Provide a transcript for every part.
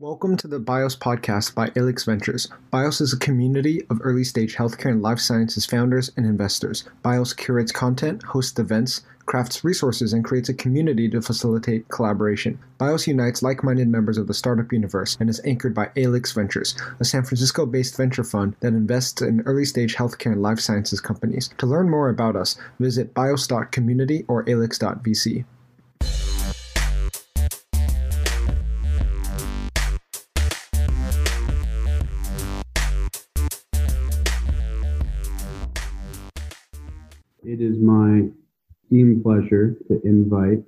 Welcome to the BIOS podcast by Alix Ventures. BIOS is a community of early-stage healthcare and life sciences founders and investors. BIOS curates content, hosts events, crafts resources, and creates a community to facilitate collaboration. BIOS unites like-minded members of the startup universe and is anchored by Alix Ventures, a San Francisco-based venture fund that invests in early-stage healthcare and life sciences companies. To learn more about us, visit bios.community or alix.vc. It is my esteemed pleasure to invite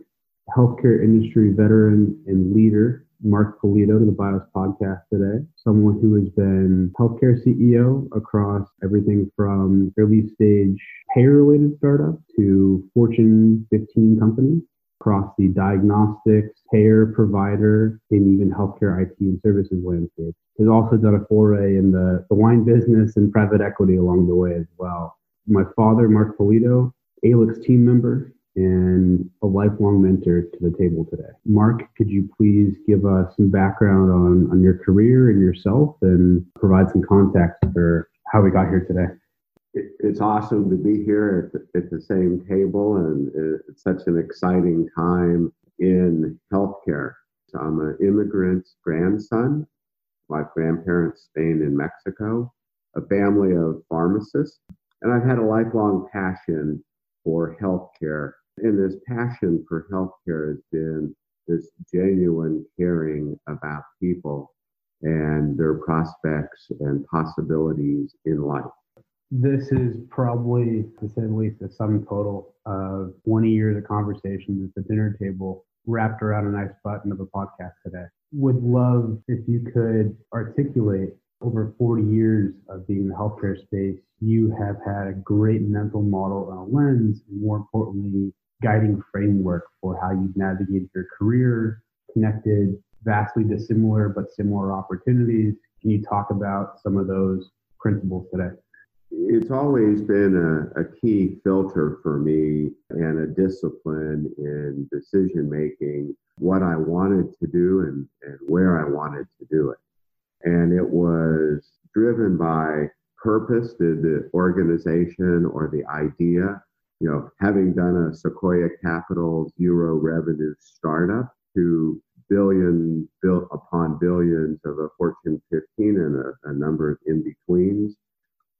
healthcare industry veteran and leader Mark Polito to the BIOS podcast today. Someone who has been healthcare CEO across everything from early stage payer-related startups to Fortune 15 companies, across the diagnostics, payer, provider, and even healthcare IT and services landscape. He's also done a foray in the wine business and private equity along the way as well. My father, Mark Polito, Alix team member, and a lifelong mentor to the table today. Mark, could you please give us some background on your career and yourself and provide some context for how we got here today? It's awesome to be here at the same table, and it's such an exciting time in healthcare. So I'm an immigrant's grandson, my grandparents Spain and Mexico, a family of pharmacists. And I've had a lifelong passion for healthcare. And this passion for healthcare has been this genuine caring about people and their prospects and possibilities in life. This is probably, to say the least, the sum total of 20 years of conversations at the dinner table wrapped around a nice button of a podcast today. Would love if you could articulate over 40 years of being in the healthcare space, you have had a great mental model and a lens, and more importantly, guiding framework for how you've navigated your career, connected vastly dissimilar but similar opportunities. Can you talk about some of those principles today? It's always been a key filter for me and a discipline in decision-making, what I wanted to do and where I wanted to do it. And it was driven by purpose, did the organization or the idea, you know, having done a Sequoia Capital zero revenue startup to billion, built upon billions of a Fortune 15 and a number of in-betweens.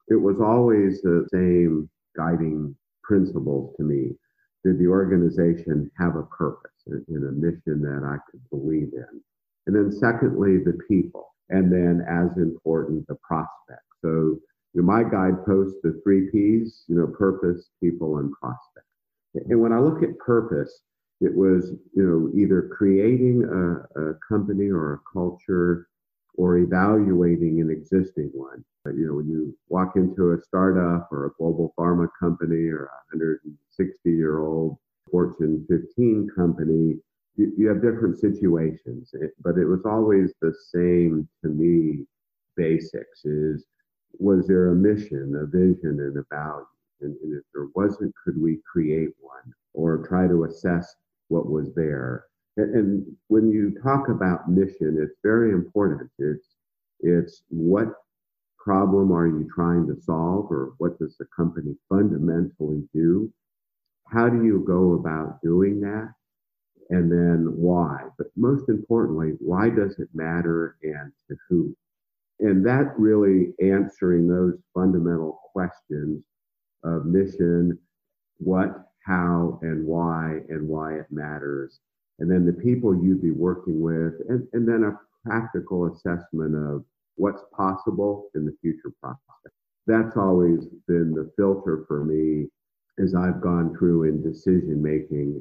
It was always the same guiding principles to me. Did the organization have a purpose and a mission that I could believe in? And then secondly, the people. And then, as important, the prospect. So, you know, my guidepost, the three Ps, you know, purpose, people, and prospect. And when I look at purpose, it was, you know, either creating a company or a culture or evaluating an existing one. You know, when you walk into a startup or a global pharma company or a 160-year-old Fortune 15 company, you have different situations, but it was always the same to me basics is, was there a mission, a vision, and a value? And if there wasn't, could we create one or try to assess what was there? And when you talk about mission, it's very important. It's what problem are you trying to solve, or what does the company fundamentally do? How do you go about doing that? And then why? But most importantly, why does it matter and to who? And that really answering those fundamental questions of mission, what, how, and why it matters. And then the people you'd be working with, and then a practical assessment of what's possible in the future prospect. That's always been the filter for me as I've gone through in decision-making,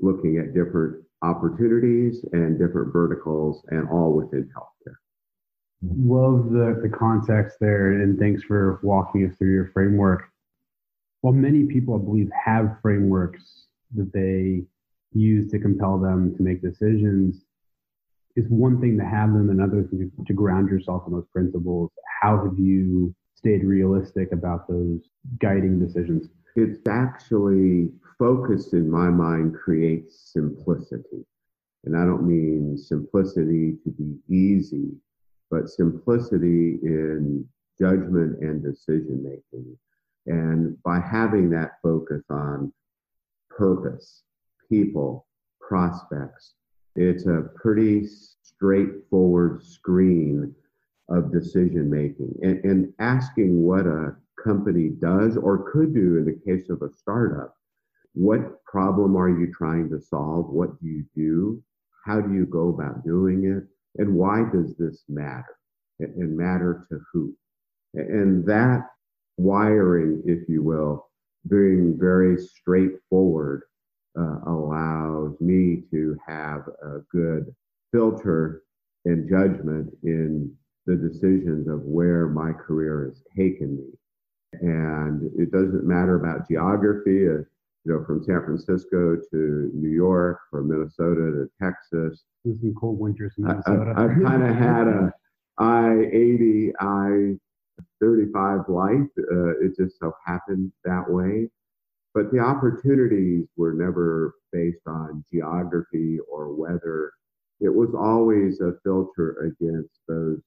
looking at different opportunities and different verticals, and all within healthcare. Love the context there, and thanks for walking us through your framework. While many people, I believe, have frameworks that they use to compel them to make decisions, it's one thing to have them, another thing to ground yourself in those principles. How have you stayed realistic about those guiding decisions? It's actually focus, in my mind, creates simplicity. And I don't mean simplicity to be easy, but simplicity in judgment and decision making. And by having that focus on purpose, people, prospects, it's a pretty straightforward screen of decision making. And asking what a company does or could do in the case of a startup. What problem are you trying to solve? What do you do? How do you go about doing it? And why does this matter? And matter to who? And that wiring, if you will, being very straightforward, allows me to have a good filter and judgment in the decisions of where my career has taken me. And it doesn't matter about geography, from San Francisco to New York, from Minnesota to Texas. There's some cold winters in Minnesota. I've kind of had a I-80, I-35 life. It just so happened that way. But the opportunities were never based on geography or weather. It was always a filter against those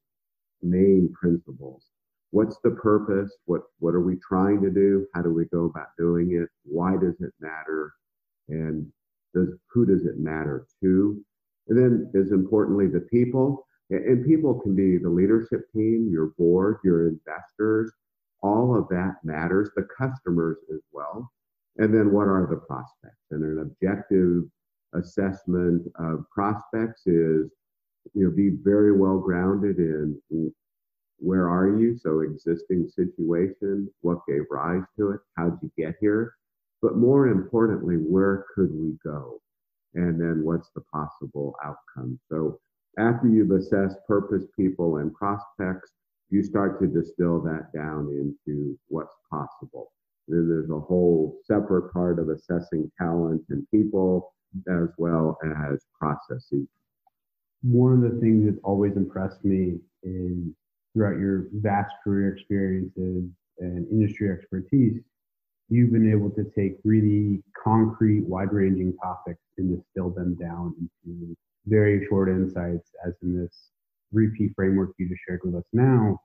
main principles. What's the purpose? What are we trying to do? How do we go about doing it? Why does it matter? And who does it matter to? And then, as importantly, the people. And people can be the leadership team, your board, your investors. All of that matters. The customers as well. And then what are the prospects? And an objective assessment of prospects is, be very well grounded in where are you? So existing situation, what gave rise to it? How'd you get here? But more importantly, where could we go? And then what's the possible outcome? So after you've assessed purpose, people, and prospects, you start to distill that down into what's possible. Then there's a whole separate part of assessing talent and people as well as processes. One of the things that's always impressed me is throughout your vast career experiences and industry expertise, you've been able to take really concrete, wide-ranging topics and distill them down into very short insights, as in this 3P framework you just shared with us now.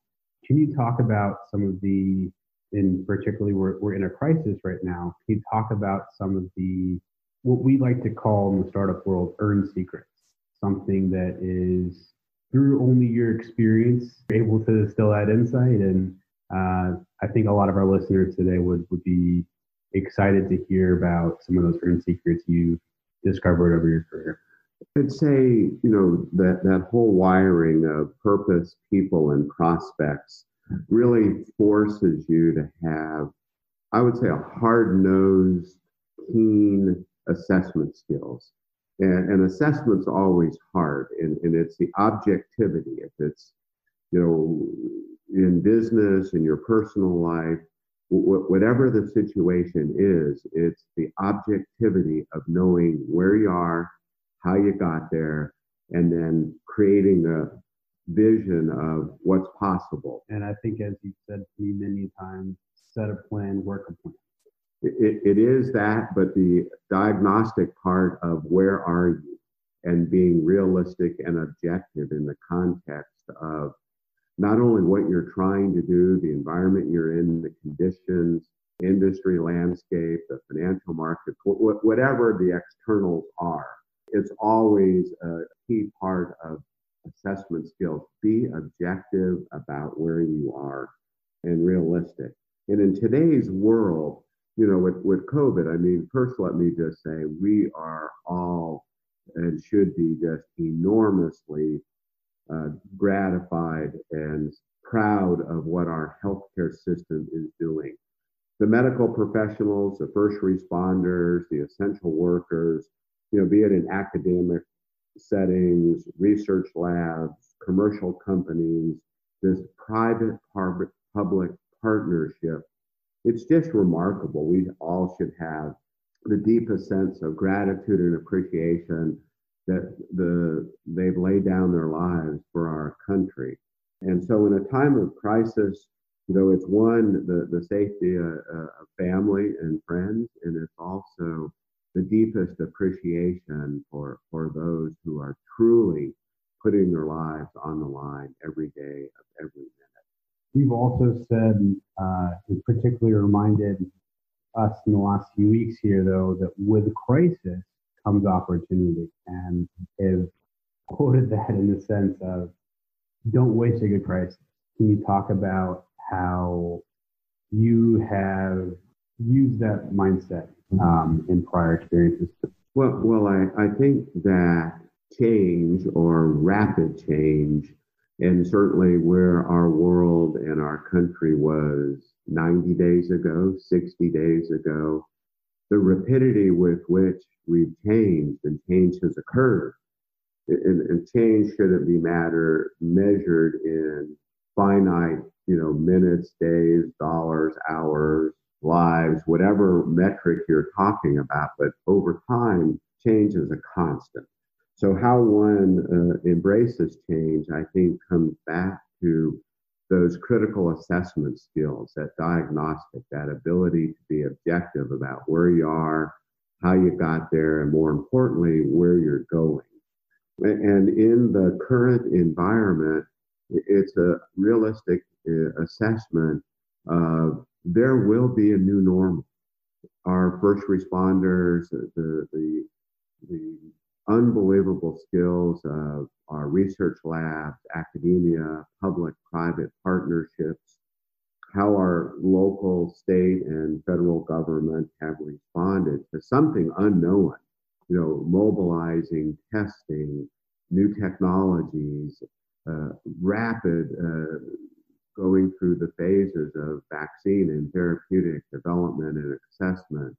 Can you talk about some of the, and particularly we're in a crisis right now, can you talk about some of the, what we like to call in the startup world, earned secrets, something that is, through only your experience, you're able to distill that insight. And I think a lot of our listeners today would be excited to hear about some of those earned secrets you discovered over your career. I'd say, that whole wiring of purpose, people, and prospects really forces you to have, I would say, a hard-nosed, keen assessment skills. And assessment's always hard, and it's the objectivity. If it's, in business, in your personal life, whatever the situation is, it's the objectivity of knowing where you are, how you got there, and then creating a vision of what's possible. And I think, as you've said to me many times, set a plan, work a plan. It is that, but the diagnostic part of where are you and being realistic and objective in the context of not only what you're trying to do, the environment you're in, the conditions, industry landscape, the financial markets, whatever the externals are, it's always a key part of assessment skills. Be objective about where you are and realistic. And in today's world, with COVID, I mean, first let me just say we are all and should be just enormously gratified and proud of what our healthcare system is doing. The medical professionals, the first responders, the essential workers, be it in academic settings, research labs, commercial companies, this private-public partnership. It's just remarkable. We all should have the deepest sense of gratitude and appreciation that they've laid down their lives for our country. And so in a time of crisis, it's one, the safety of family and friends, and it's also the deepest appreciation for those who are truly putting their lives on the line every day of every minute. You've also said, and particularly reminded us in the last few weeks here, though, that with crisis comes opportunity, and have quoted that in the sense of, don't waste a good crisis. Can you talk about how you have used that mindset in prior experiences? Well, I think that change, or rapid change, and certainly where our world and our country was 90 days ago, 60 days ago, the rapidity with which we've changed, and change has occurred. And change shouldn't be measured in finite, minutes, days, dollars, hours, lives, whatever metric you're talking about. But over time, change is a constant. So how one embraces change, I think, comes back to those critical assessment skills, that diagnostic, that ability to be objective about where you are, how you got there, and more importantly, where you're going. And in the current environment, it's a realistic assessment of there will be a new normal. Our first responders, the unbelievable skills of our research labs, academia, public-private partnerships, how our local, state, and federal government have responded to something unknown. Mobilizing, testing, new technologies, rapid going through the phases of vaccine and therapeutic development and assessment,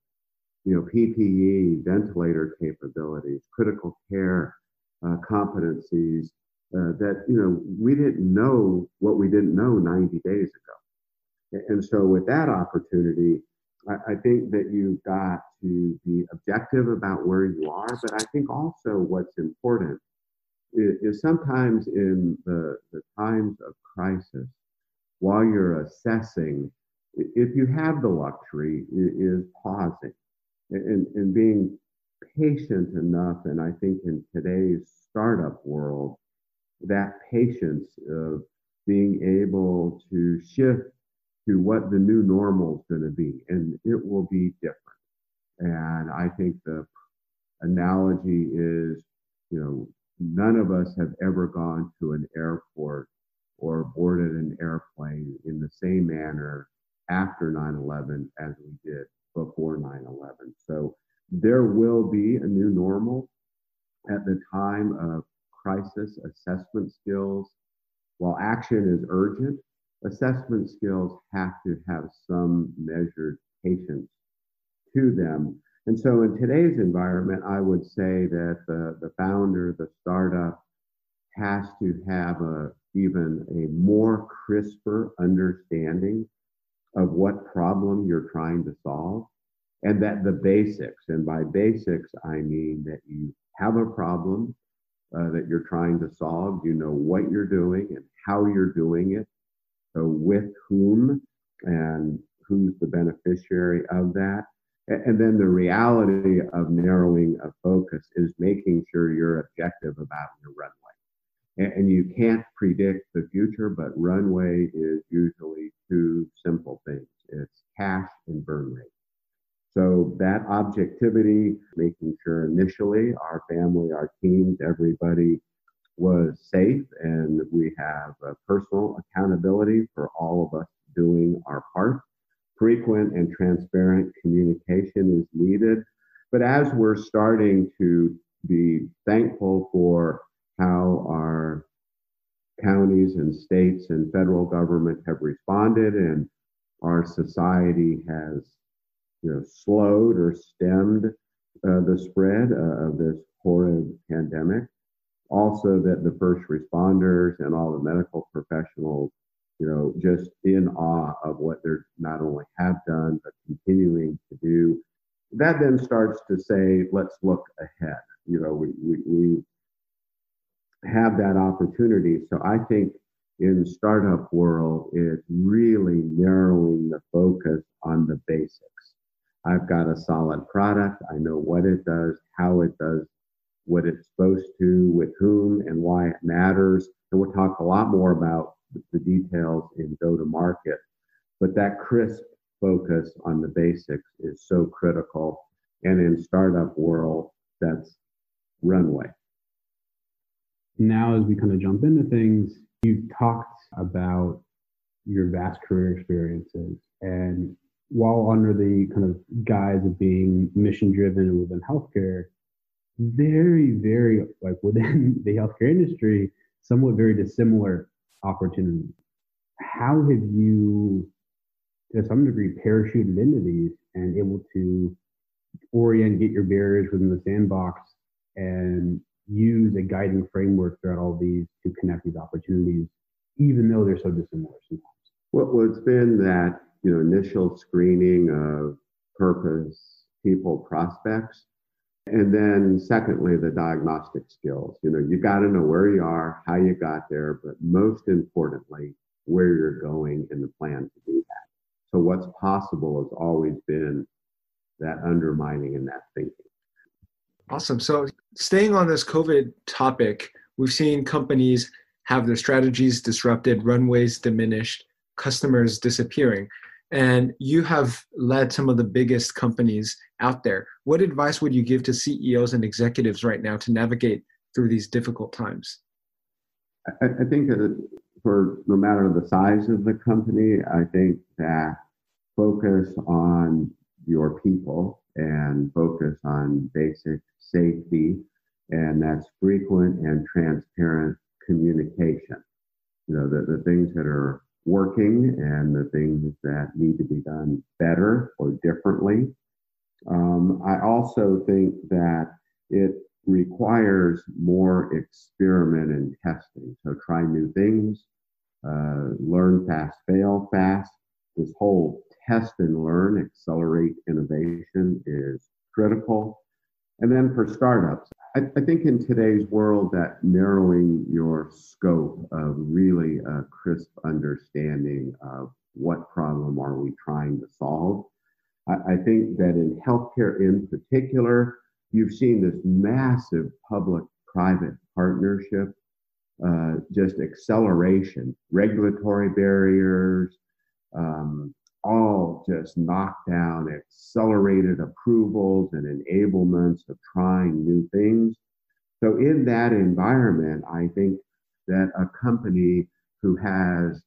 PPE, ventilator capabilities, critical care competencies that, we didn't know what we didn't know 90 days ago. And so with that opportunity, I think that you've got to be objective about where you are, but I think also what's important is sometimes in the times of crisis, while you're assessing, if you have the luxury, is pausing and being patient enough. And I think in today's startup world, that patience of being able to shift to what the new normal is going to be, and it will be different. And I think the analogy is, none of us have ever gone to an airport or boarded an airplane in the same manner after 9/11 as we did before 9/11. So there will be a new normal. At the time of crisis, assessment skills, while action is urgent, assessment skills have to have some measured patience to them. And so in today's environment, I would say that the founder, the startup, has to have even a more crisper understanding of what problem you're trying to solve, and that the basics, and by basics, I mean that you have a problem that you're trying to solve, what you're doing and how you're doing it, so with whom and who's the beneficiary of that. And then the reality of narrowing a focus is making sure you're objective about your runway. And you can't predict the future, but runway is usually two simple things. It's cash and burn rate. So that objectivity, making sure initially our family, our teams, everybody was safe, and we have personal accountability for all of us doing our part. Frequent and transparent communication is needed. But as we're starting to be thankful for how our counties and states and federal government have responded, and our society has slowed or stemmed the spread of this horrid pandemic, also that the first responders and all the medical professionals, just in awe of what they're not only have done, but continuing to do. That then starts to say, let's look ahead. We have that opportunity. So I think in startup world, it's really narrowing the focus on the basics. I've got a solid product. I know what it does, how it does, what it's supposed to, with whom, and why it matters. And we'll talk a lot more about the details in go-to-market. But that crisp focus on the basics is so critical. And in startup world, that's runway. Now, as we kind of jump into things, you talked about your vast career experiences. And while under the kind of guise of being mission-driven within healthcare, very, very, like within the healthcare industry, somewhat very dissimilar opportunities. How have you, to some degree, parachuted into these and able to orient, get your barriers within the sandbox, and use a guiding framework throughout all these to connect these opportunities, even though they're so dissimilar sometimes? Well, it's been that, you know, initial screening of purpose, people, prospects, and then secondly, the diagnostic skills. You know, you got to know where you are, how you got there, but most importantly, where you're going and the plan to do that. So what's possible has always been that undermining and that thinking. Awesome. So staying on this COVID topic, we've seen companies have their strategies disrupted, runways diminished, customers disappearing. And you have led some of the biggest companies out there. What advice would you give to CEOs and executives right now to navigate through these difficult times? I think for no matter the size of the company, I think that focus on your people and focus on basic safety, and that's frequent and transparent communication. You know, the things that are working and the things that need to be done better or differently. I also think that it requires more experiment and testing. So try new things, learn fast, fail fast. This whole test and learn, accelerate innovation is critical. And then for startups, I think in today's world that narrowing your scope of really a crisp understanding of what problem are we trying to solve. I think that in healthcare in particular, you've seen this massive public-private partnership, just acceleration, regulatory barriers, all just knocked down, accelerated approvals and enablements of trying new things. So in that environment, I think that a company who has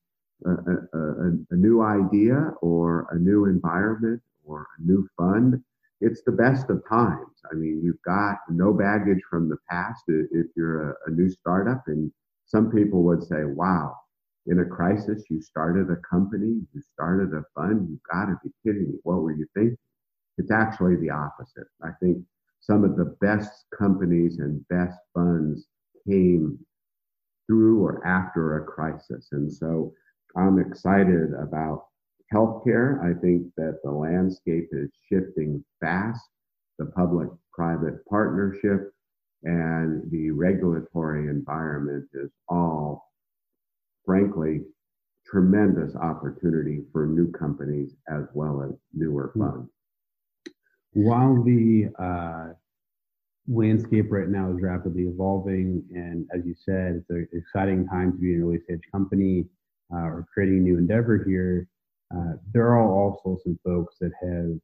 a new idea or a new environment or a new fund, it's the best of times. I mean, you've got no baggage from the past if you're a new startup. And some people would say, wow, in a crisis, you started a company, you started a fund, you've got to be kidding me. What were you thinking? It's actually the opposite. I think some of the best companies and best funds came through or after a crisis. And so I'm excited about healthcare. I think that the landscape is shifting fast, the public-private partnership and the regulatory environment is all, frankly, tremendous opportunity for new companies as well as newer funds. While the landscape right now is rapidly evolving, and as you said, it's an exciting time to be an early-stage company or creating a new endeavor here, there are also some folks that have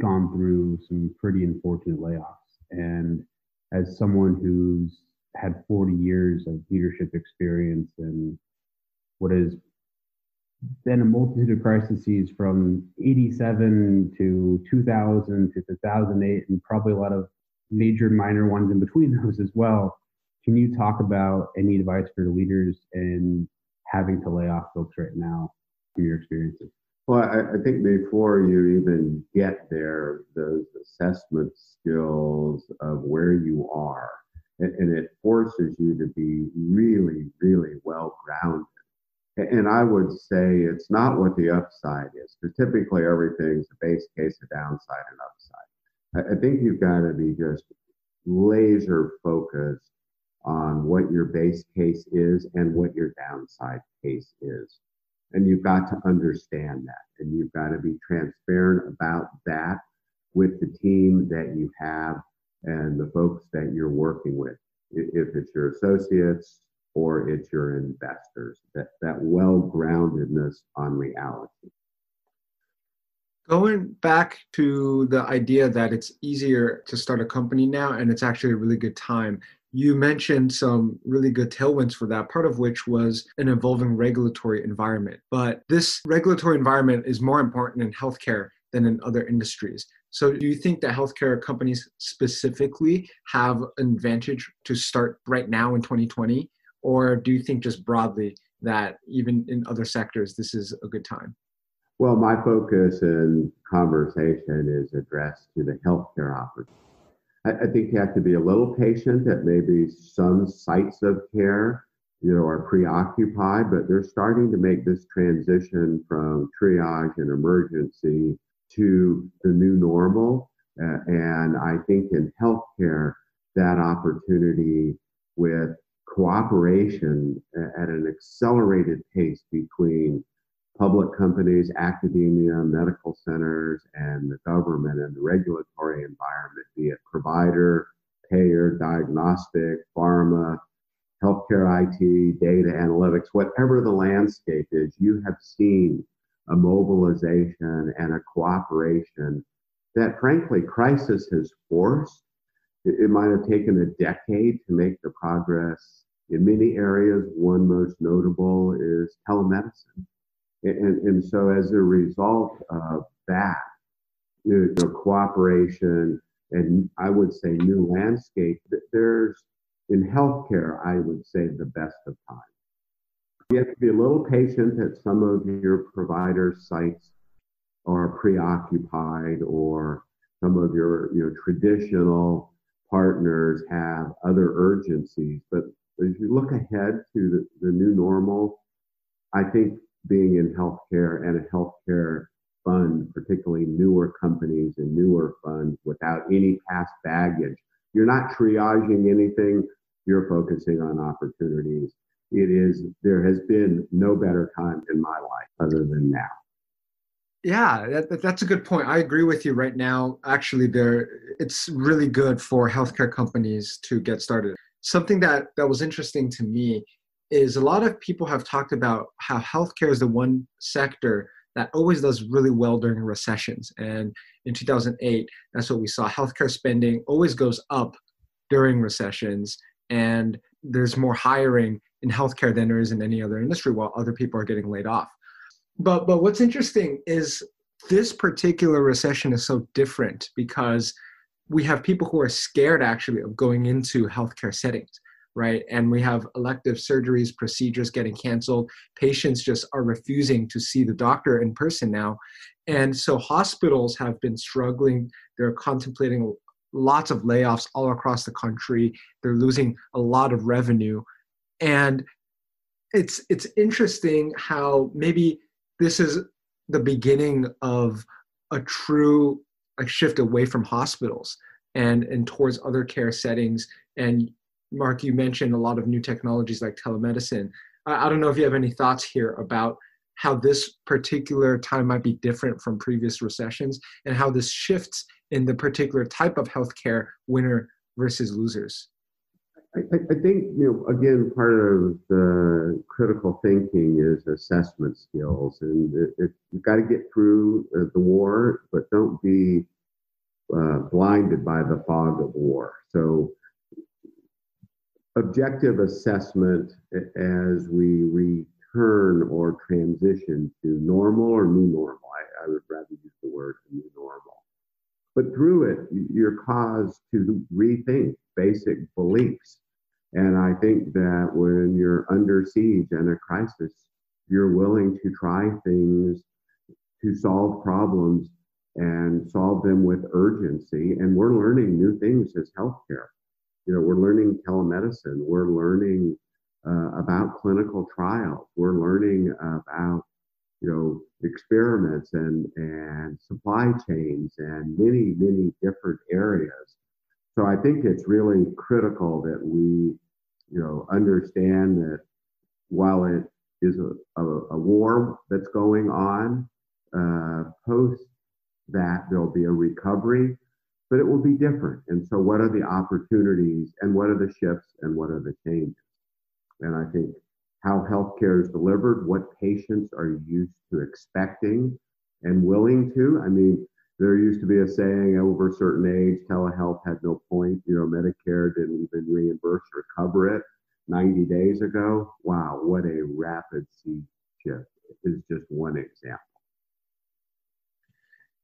gone through some pretty unfortunate layoffs. And as someone who's had 40 years of leadership experience and what has been a multitude of crises from 87 to 2000 to 2008, and probably a lot of major minor ones in between those as well. Can you talk about any advice for leaders in having to lay off folks right now from your experiences? Well, I think before you even get there, those assessment skills of where you are, and it forces you to be really, really well-grounded. And I would say it's not what the upside is, because typically everything's a base case, a downside, and upside. I think you've got to be just laser-focused on what your base case is and what your downside case is. And you've got to understand that. And you've got to be transparent about that with the team that you have and the folks that you're working with, if it's your associates or it's your investors, that well-groundedness on reality. Going back to the idea that it's easier to start a company now, and it's actually a really good time. You mentioned some really good tailwinds for that, part of which was an evolving regulatory environment. But this regulatory environment is more important in healthcare than in other industries. So do you think that healthcare companies specifically have an advantage to start right now in 2020? Or do you think just broadly that even in other sectors, this is a good time? Well, my focus and conversation is addressed to the healthcare opportunity. I think you have to be a little patient that maybe some sites of care, are preoccupied, but they're starting to make this transition from triage and emergency to the new normal. And I think in healthcare, that opportunity with cooperation at an accelerated pace between public companies, academia, medical centers, and the government and the regulatory environment, be it provider, payer, diagnostic, pharma, healthcare IT, data analytics, whatever the landscape is, you have seen a mobilization and a cooperation that, frankly, crisis has forced. It might have taken a decade to make the progress in many areas. One most notable is telemedicine. And so as a result of that, the cooperation and I would say new landscape, there's in healthcare, I would say the best of times. You have to be a little patient that some of your provider sites are preoccupied or some of your traditional partners have other urgencies. But as you look ahead to the new normal, I think being in healthcare and a healthcare fund, particularly newer companies and newer funds without any past baggage. You're not triaging anything, you're focusing on opportunities. There has been no better time in my life other than now. Yeah, that's a good point. I agree with you right now. Actually, it's really good for healthcare companies to get started. Something that was interesting to me is a lot of people have talked about how healthcare is the one sector that always does really well during recessions. And in 2008, that's what we saw. Healthcare spending always goes up during recessions, and there's more hiring in healthcare than there is in any other industry while other people are getting laid off. But what's interesting is this particular recession is so different because we have people who are scared actually of going into healthcare settings. Right? And we have elective surgeries, procedures getting canceled. Patients just are refusing to see the doctor in person now. And so hospitals have been struggling. They're contemplating lots of layoffs all across the country. They're losing a lot of revenue. And it's interesting how maybe this is the beginning of a true shift away from hospitals and towards other care settings. And Mark, you mentioned a lot of new technologies like telemedicine. I don't know if you have any thoughts here about how this particular time might be different from previous recessions and how this shifts in the particular type of healthcare winner versus losers. I think, again, part of the critical thinking is assessment skills. And you've got to get through the war, but don't be blinded by the fog of war. So objective assessment as we return or transition to normal or new normal. I would rather use the word new normal. But through it, you're caused to rethink basic beliefs. And I think that when you're under siege and a crisis, you're willing to try things to solve problems and solve them with urgency. And we're learning new things as healthcare. We're learning telemedicine, we're learning about clinical trials, we're learning about, experiments and supply chains and many, many different areas. So I think it's really critical that we, understand that while it is a war that's going on. Post that, there'll be a recovery, but it will be different. And so what are the opportunities, and what are the shifts, and what are the changes? And I think how healthcare is delivered, what patients are used to expecting and willing to. I mean, there used to be a saying, over a certain age, telehealth had no point. You know, Medicare didn't even reimburse or cover it 90 days ago. Wow, what a rapid sea shift. This is just one example.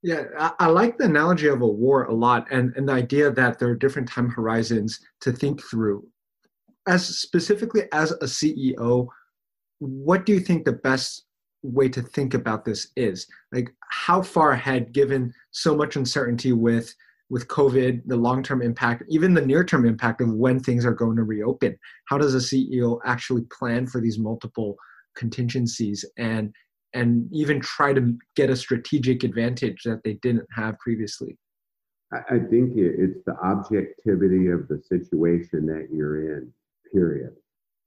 Yeah, I like the analogy of a war a lot, and the idea that there are different time horizons to think through. As specifically as a CEO, what do you think the best way to think about this is? Like, how far ahead, given so much uncertainty with COVID, the long-term impact, even the near-term impact of when things are going to reopen, how does a CEO actually plan for these multiple contingencies and even try to get a strategic advantage that they didn't have previously? I think it's the objectivity of the situation that you're in, period.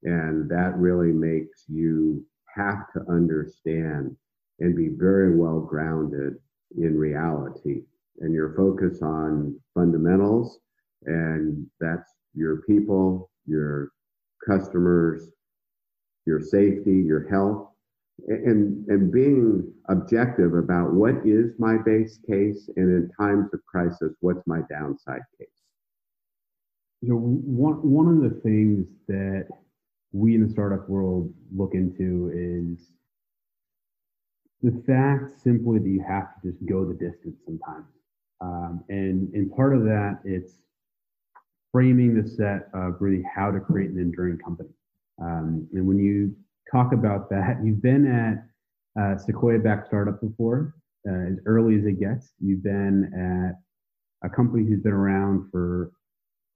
And that really makes you have to understand and be very well grounded in reality. And your focus on fundamentals, and that's your people, your customers, your safety, your health, and being objective about what is my base case, and in times of crisis, what's my downside case? You know, one of the things that we in the startup world look into is the fact simply that you have to just go the distance sometimes. And part of that, it's framing the set of really how to create an enduring company. And when you talk about that, you've been at Sequoia-backed startup before, as early as it gets. You've been at a company who's been around for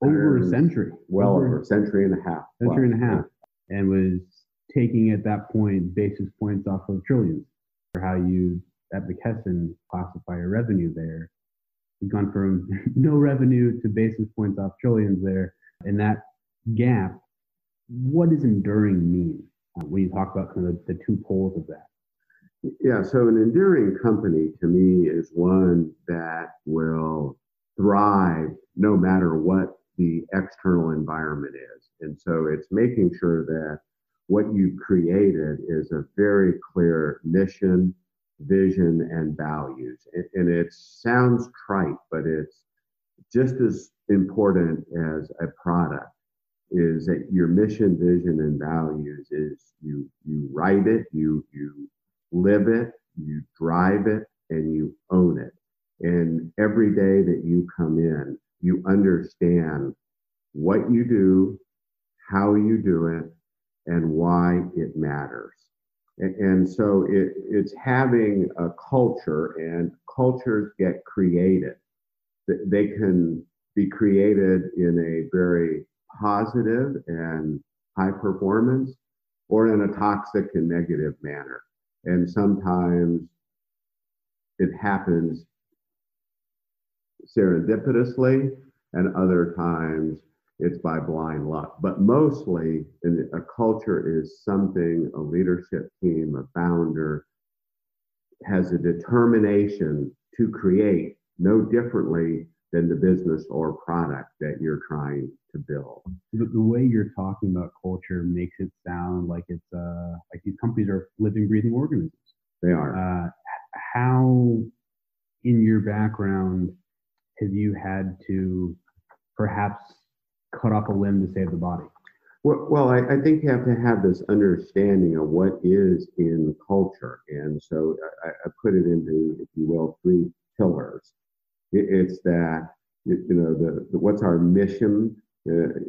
over a century. Well, over a century and a half. And was taking, at that point, basis points off of trillions for how you, at McKesson, classify your revenue there. You've gone from no revenue to basis points off trillions there. And that gap, what does enduring mean? When you talk about kind of the two poles of that. Yeah, so an enduring company to me is one that will thrive no matter what the external environment is. And so it's making sure that what you've created is a very clear mission, vision, and values. And it sounds trite, but it's just as important as a product is that your mission, vision, and values is you write it, you live it, you drive it, and you own it. And every day that you come in, you understand what you do, how you do it, and why it matters. And so it's having a culture, and cultures get created. They can be created in a very positive and high performance, or in a toxic and negative manner. And sometimes it happens serendipitously, and other times it's by blind luck. But mostly, a culture is something a leadership team, a founder, has a determination to create no differently than the business or product that you're trying to build. The way you're talking about culture makes it sound like it's like these companies are living, breathing organisms. They are. How, in your background, have you had to perhaps cut off a limb to save the body? Well, I think you have to have this understanding of what is in culture, and so I put it into, if you will, three pillars. It's that, you know, the what's our mission, you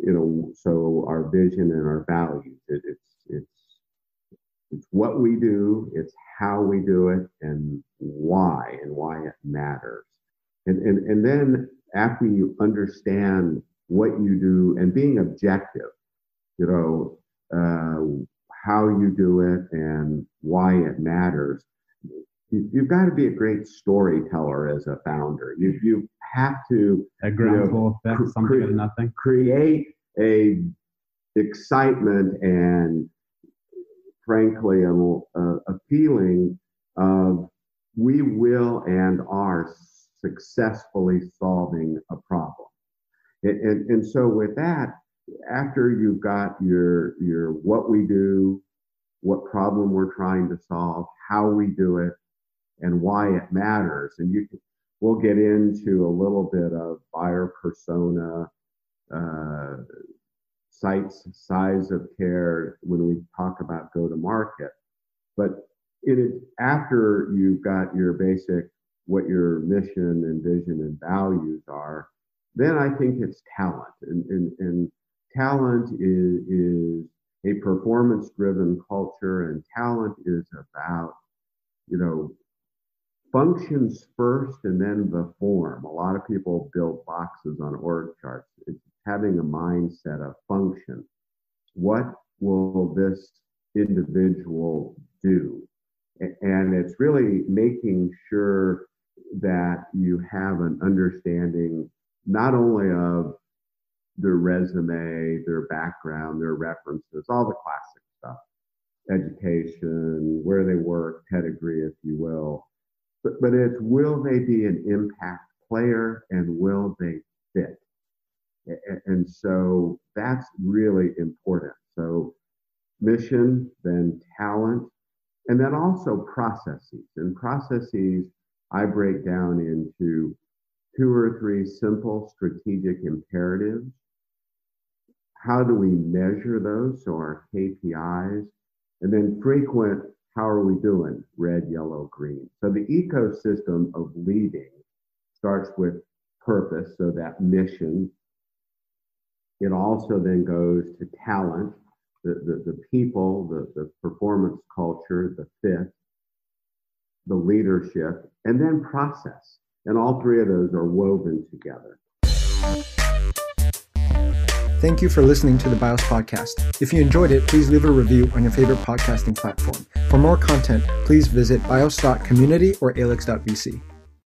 know, so our vision and our values. It's what we do, it's how we do it, and why it matters. And then after you understand what you do and being objective, you know, how you do it and why it matters. You've got to be a great storyteller as a founder. You have to create a excitement and frankly appealing of we will and are successfully solving a problem. And so with that, after you've got your what we do, what problem we're trying to solve, how we do it, and why it matters, and we'll get into a little bit of buyer persona, sites, size of care when we talk about go-to-market. But after you've got your basic, what your mission and vision and values are, then I think it's talent. And talent is a performance-driven culture, and talent is about, functions first and then the form. A lot of people build boxes on org charts. It's having a mindset of function. What will this individual do? And it's really making sure that you have an understanding not only of their resume, their background, their references, all the classic stuff, education, where they work, pedigree, if you will, but it's will they be an impact player and will they fit? And so that's really important. So mission, then talent, and then also processes. And processes I break down into 2 or 3 simple strategic imperatives. How do we measure those? So our KPIs, and then frequent, how are we doing? Red, yellow, green. So the ecosystem of leading starts with purpose, so that mission. It also then goes to talent, the people, the performance culture, the fit, the leadership, and then process. And all 3 of those are woven together. Thank you for listening to the BIOS podcast. If you enjoyed it, please leave a review on your favorite podcasting platform. For more content, please visit bios.community or alix.vc.